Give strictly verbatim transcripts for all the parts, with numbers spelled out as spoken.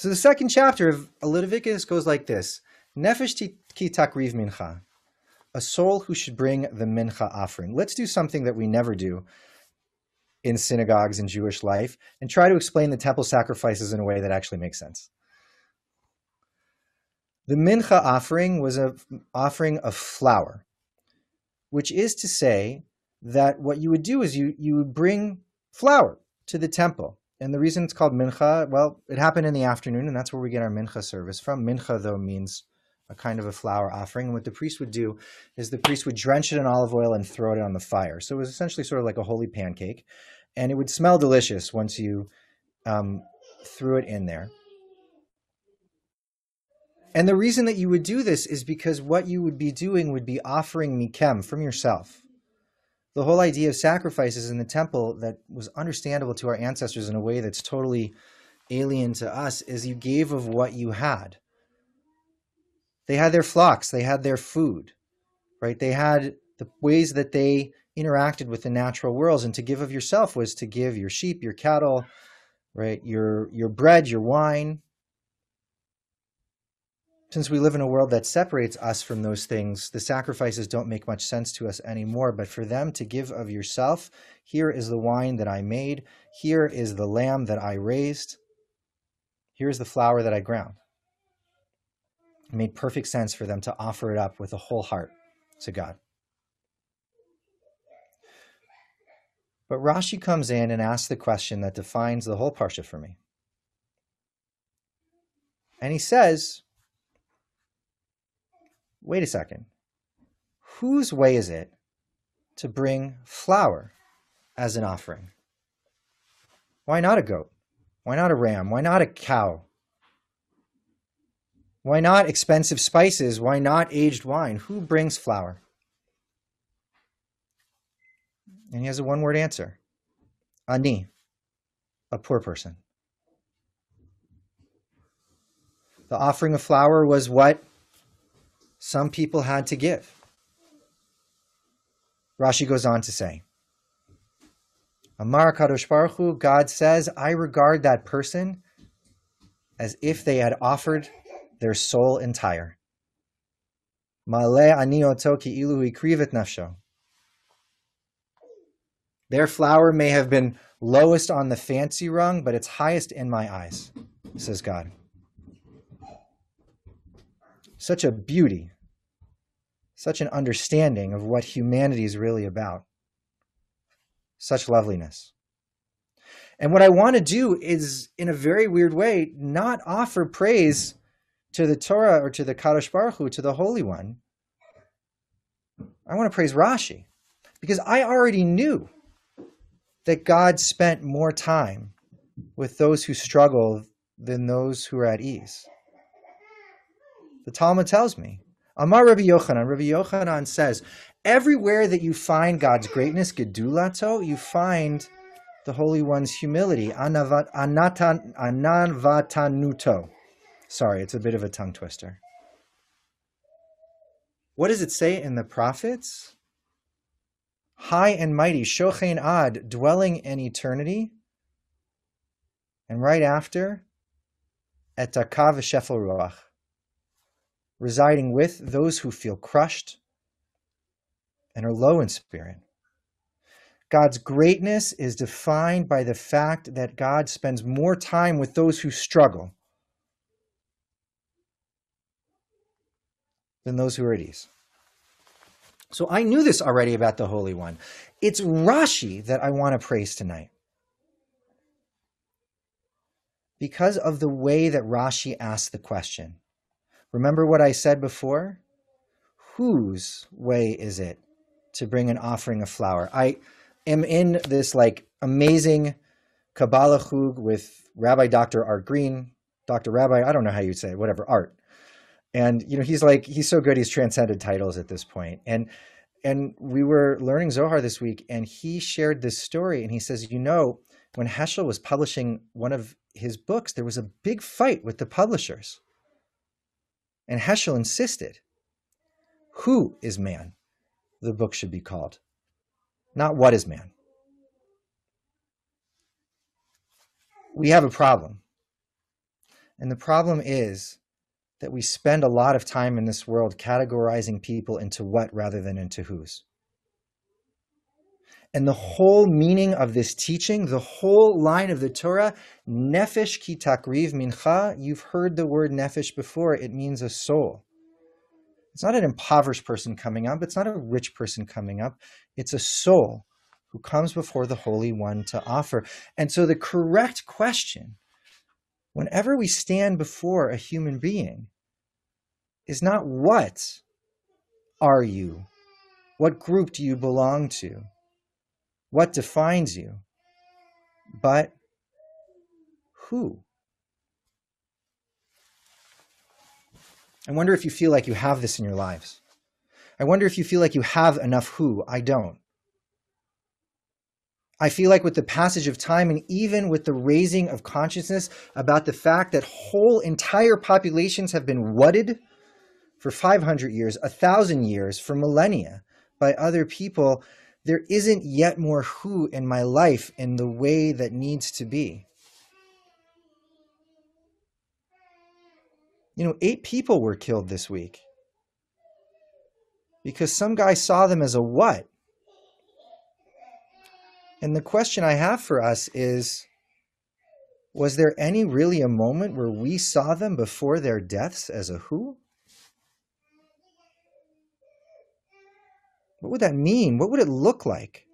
So the second chapter of Leviticus goes like this. Nefesh ki takriv mincha, a soul who should bring the mincha offering. Let's do something that we never do in synagogues in Jewish life and try to explain the temple sacrifices in a way that actually makes sense. The mincha offering was an offering of flour, which is to say that what you would do is you, you would bring flour to the temple. And the reason it's called mincha, well, it happened in the afternoon, and that's where we get our mincha service from. Mincha, though, means a kind of a flour offering. And what the priest would do is the priest would drench it in olive oil and throw it on the fire. So it was essentially sort of like a holy pancake. And it would smell delicious once you um, threw it in there. And the reason that you would do this is because what you would be doing would be offering mikem, from yourself. The whole idea of sacrifices in the temple that was understandable to our ancestors in a way that's totally alien to us is you gave of what you had. They had their flocks, they had their food, right? They had the ways that they interacted with the natural worlds, and to give of yourself was to give your sheep, your cattle, right? Your, your bread, your wine. Since we live in a world that separates us from those things, the sacrifices don't make much sense to us anymore. But for them to give of yourself, here is the wine that I made, here is the lamb that I raised, here is the flour that I ground. It made perfect sense for them to offer it up with a whole heart to God. But Rashi comes in and asks the question that defines the whole Parsha for me. And he says, wait a second, whose way is it to bring flour as an offering? Why not a goat? Why not a ram? Why not a cow? Why not expensive spices? Why not aged wine? Who brings flour? And he has a one-word answer. Ani, a poor person. The offering of flour was what some people had to give. Rashi goes on to say, Amar Kadosh Baruch Hu, God says, I regard that person as if they had offered their soul entire. Male ani oto ki ilu ikrivet nafsho. Their flower may have been lowest on the fancy rung, but it's highest in my eyes, says God. Such a beauty, such an understanding of what humanity is really about, such loveliness. And what I want to do is, in a very weird way, not offer praise to the Torah or to the Kadosh Baruch Hu, to the Holy One. I want to praise Rashi, because I already knew that God spent more time with those who struggle than those who are at ease. The Talmud tells me, Amar Rabbi Yochanan, Rabbi Yochanan says, everywhere that you find God's greatness, gedulato, you find the Holy One's humility, Anavat Anatan Ananvatanuto. Sorry, it's a bit of a tongue twister. What does it say in the prophets? High and mighty, shochein ad, dwelling in eternity. And right after, et taka v'shefal roach, residing with those who feel crushed and are low in spirit. God's greatness is defined by the fact that God spends more time with those who struggle than those who are at ease. So I knew this already about the Holy One. It's Rashi that I want to praise tonight, because of the way that Rashi asked the question. Remember what I said before? Whose way is it to bring an offering of flour? I am in this like amazing Kabbalah chug with Rabbi Doctor Art Green, Doctor Rabbi, I don't know how you'd say it, whatever, Art. And you know, he's like, he's so good, he's transcended titles at this point. And and we were learning Zohar this week, and he shared this story, and he says, you know, when Heschel was publishing one of his books, there was a big fight with the publishers. And Heschel insisted, who is man? The book should be called, not what is man. We have a problem. And the problem is that we spend a lot of time in this world categorizing people into what rather than into whose. And the whole meaning of this teaching, the whole line of the Torah, Nefesh ki takriv mincha, you've heard the word nefesh before, it means a soul. It's not an impoverished person coming up, it's not a rich person coming up, it's a soul who comes before the Holy One to offer. And so the correct question, whenever we stand before a human being, is not what are you? What group do you belong to? What defines you? But who? I wonder if you feel like you have this in your lives. I wonder if you feel like you have enough who. I don't. I feel like with the passage of time and even with the raising of consciousness about the fact that whole entire populations have been whatted for five hundred years, one thousand years, for millennia by other people, there isn't yet more who in my life in the way that needs to be. You know, eight people were killed this week because some guy saw them as a what? And the question I have for us is, was there any really a moment where we saw them before their deaths as a who? What would that mean? What would it look like?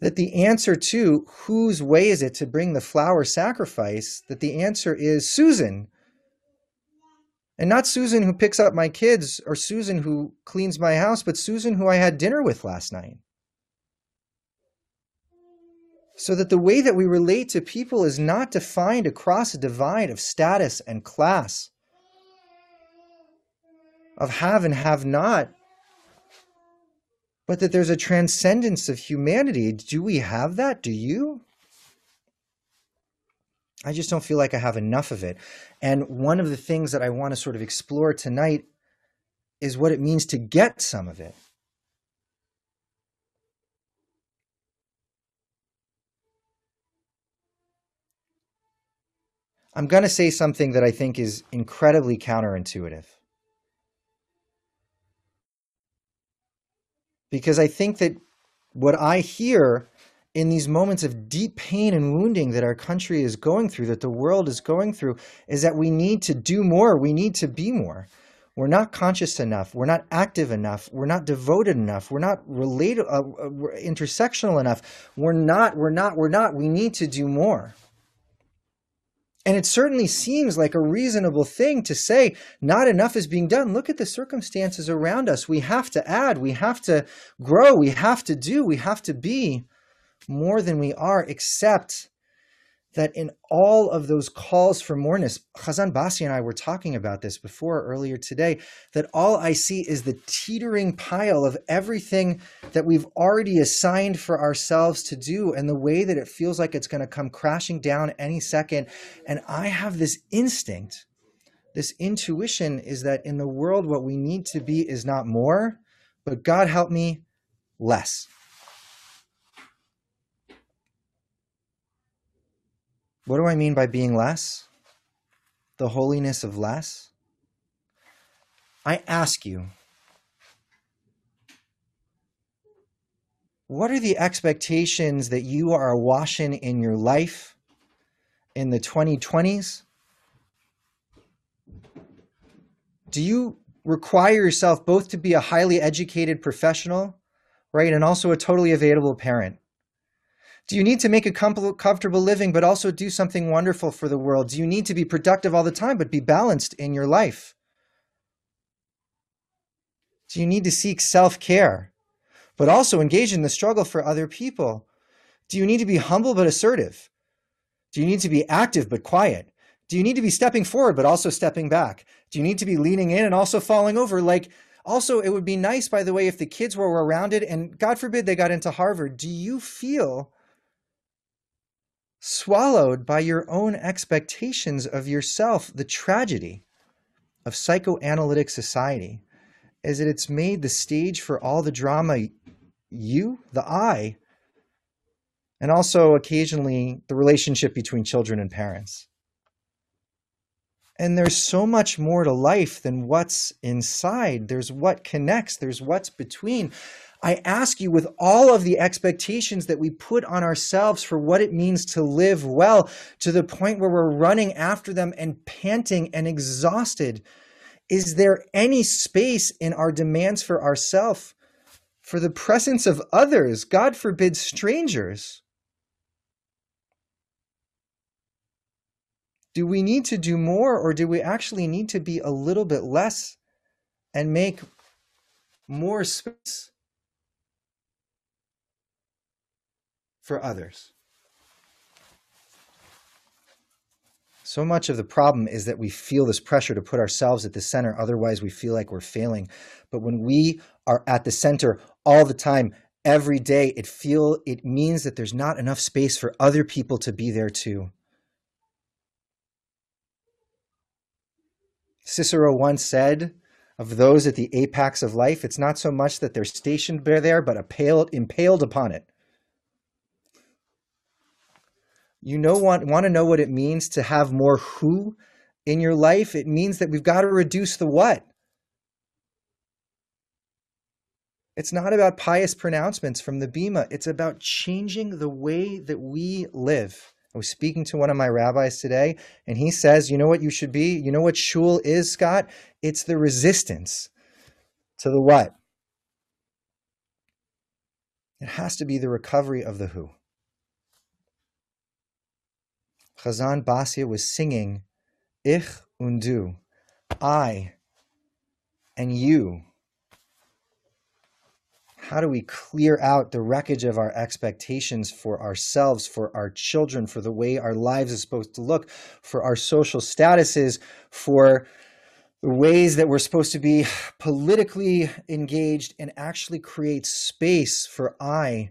That the answer to whose way is it to bring the flower sacrifice, that the answer is Susan. And not Susan who picks up my kids or Susan who cleans my house, but Susan who I had dinner with last night. So that the way that we relate to people is not defined across a divide of status and class, of have and have not, but that there's a transcendence of humanity. Do we have that? Do you? I just don't feel like I have enough of it. And one of the things that I want to sort of explore tonight is what it means to get some of it. I'm going to say something that I think is incredibly counterintuitive. Because I think that what I hear in these moments of deep pain and wounding that our country is going through, that the world is going through, is that we need to do more. We need to be more. We're not conscious enough. We're not active enough. We're not devoted enough. We're not related, uh, uh, we're intersectional enough. We're not, we're not, we're not. We need to do more. And it certainly seems like a reasonable thing to say not enough is being done. Look at the circumstances around us. We have to add, we have to grow, we have to do, we have to be more than we are, except that in all of those calls for moreness, Hazzan Basya and I were talking about this before earlier today, that all I see is the teetering pile of everything that we've already assigned for ourselves to do and the way that it feels like it's going to come crashing down any second. And I have this instinct, this intuition is that in the world what we need to be is not more, but God help me, less. What do I mean by being less? The holiness of less? I ask you, what are the expectations that you are awash in in your life in the twenty twenties? Do you require yourself both to be a highly educated professional, right, and also a totally available parent? Do you need to make a com- comfortable living, but also do something wonderful for the world? Do you need to be productive all the time, but be balanced in your life? Do you need to seek self-care, but also engage in the struggle for other people? Do you need to be humble but assertive? Do you need to be active but quiet? Do you need to be stepping forward but also stepping back? Do you need to be leaning in and also falling over? Like, also, it would be nice, by the way, if the kids were around it, and God forbid they got into Harvard. Do you feel swallowed by your own expectations of yourself? The tragedy of psychoanalytic society is that it's made the stage for all the drama you, the I, and also occasionally the relationship between children and parents. And there's so much more to life than what's inside. There's what connects. There's what's between. I ask you, with all of the expectations that we put on ourselves for what it means to live well, to the point where we're running after them and panting and exhausted, is there any space in our demands for ourselves for the presence of others, God forbid, strangers? Do we need to do more, or do we actually need to be a little bit less and make more space for others? So much of the problem is that we feel this pressure to put ourselves at the center, otherwise we feel like we're failing. But when we are at the center all the time, every day, it feel it means that there's not enough space for other people to be there too. Cicero once said, of those at the apex of life, it's not so much that they're stationed there, but impaled, impaled upon it. You know, want, want to know what it means to have more who in your life? It means that we've got to reduce the what. It's not about pious pronouncements from the bima. It's about changing the way that we live. I was speaking to one of my rabbis today, and he says, you know what you should be? You know what shul is, Scott? It's the resistance to the what? It has to be the recovery of the who. Hazzan Basya was singing, Ich und du, I and you. How do we clear out the wreckage of our expectations for ourselves, for our children, for the way our lives are supposed to look, for our social statuses, for the ways that we're supposed to be politically engaged, and actually create space for I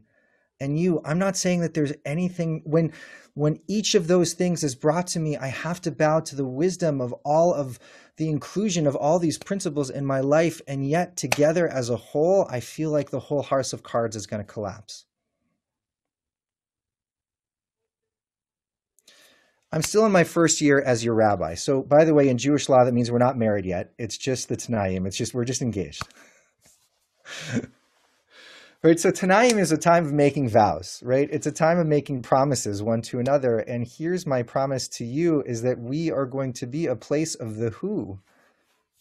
and you? I'm not saying that there's anything. When, when each of those things is brought to me, I have to bow to the wisdom of all of the inclusion of all these principles in my life, and yet together as a whole, I feel like the whole house of cards is going to collapse. I'm still in my first year as your rabbi. So, by the way, in Jewish law, that means we're not married yet. It's just the Tanaim. It's just, we're just engaged. Right, so Tanaim is a time of making vows, right? It's a time of making promises one to another. And here's my promise to you, is that we are going to be a place of the who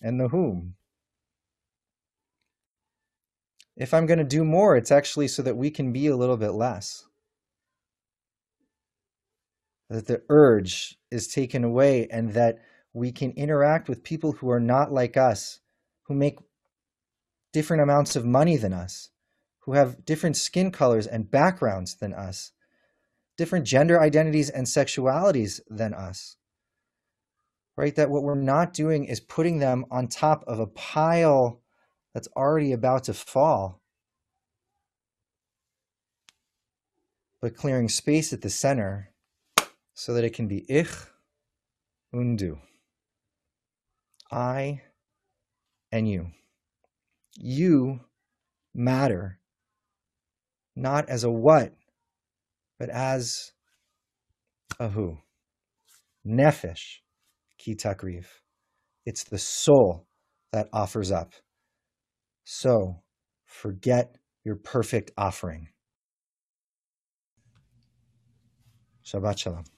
and the whom. If I'm going to do more, it's actually so that we can be a little bit less. That the urge is taken away, and that we can interact with people who are not like us, who make different amounts of money than us, who have different skin colors and backgrounds than us, different gender identities and sexualities than us, right? That what we're not doing is putting them on top of a pile that's already about to fall, but clearing space at the center so that it can be ich und du, I and you. You matter. Not as a what, but as a who. Nefesh ki takriv. It's the soul that offers up. So forget your perfect offering. Shabbat shalom.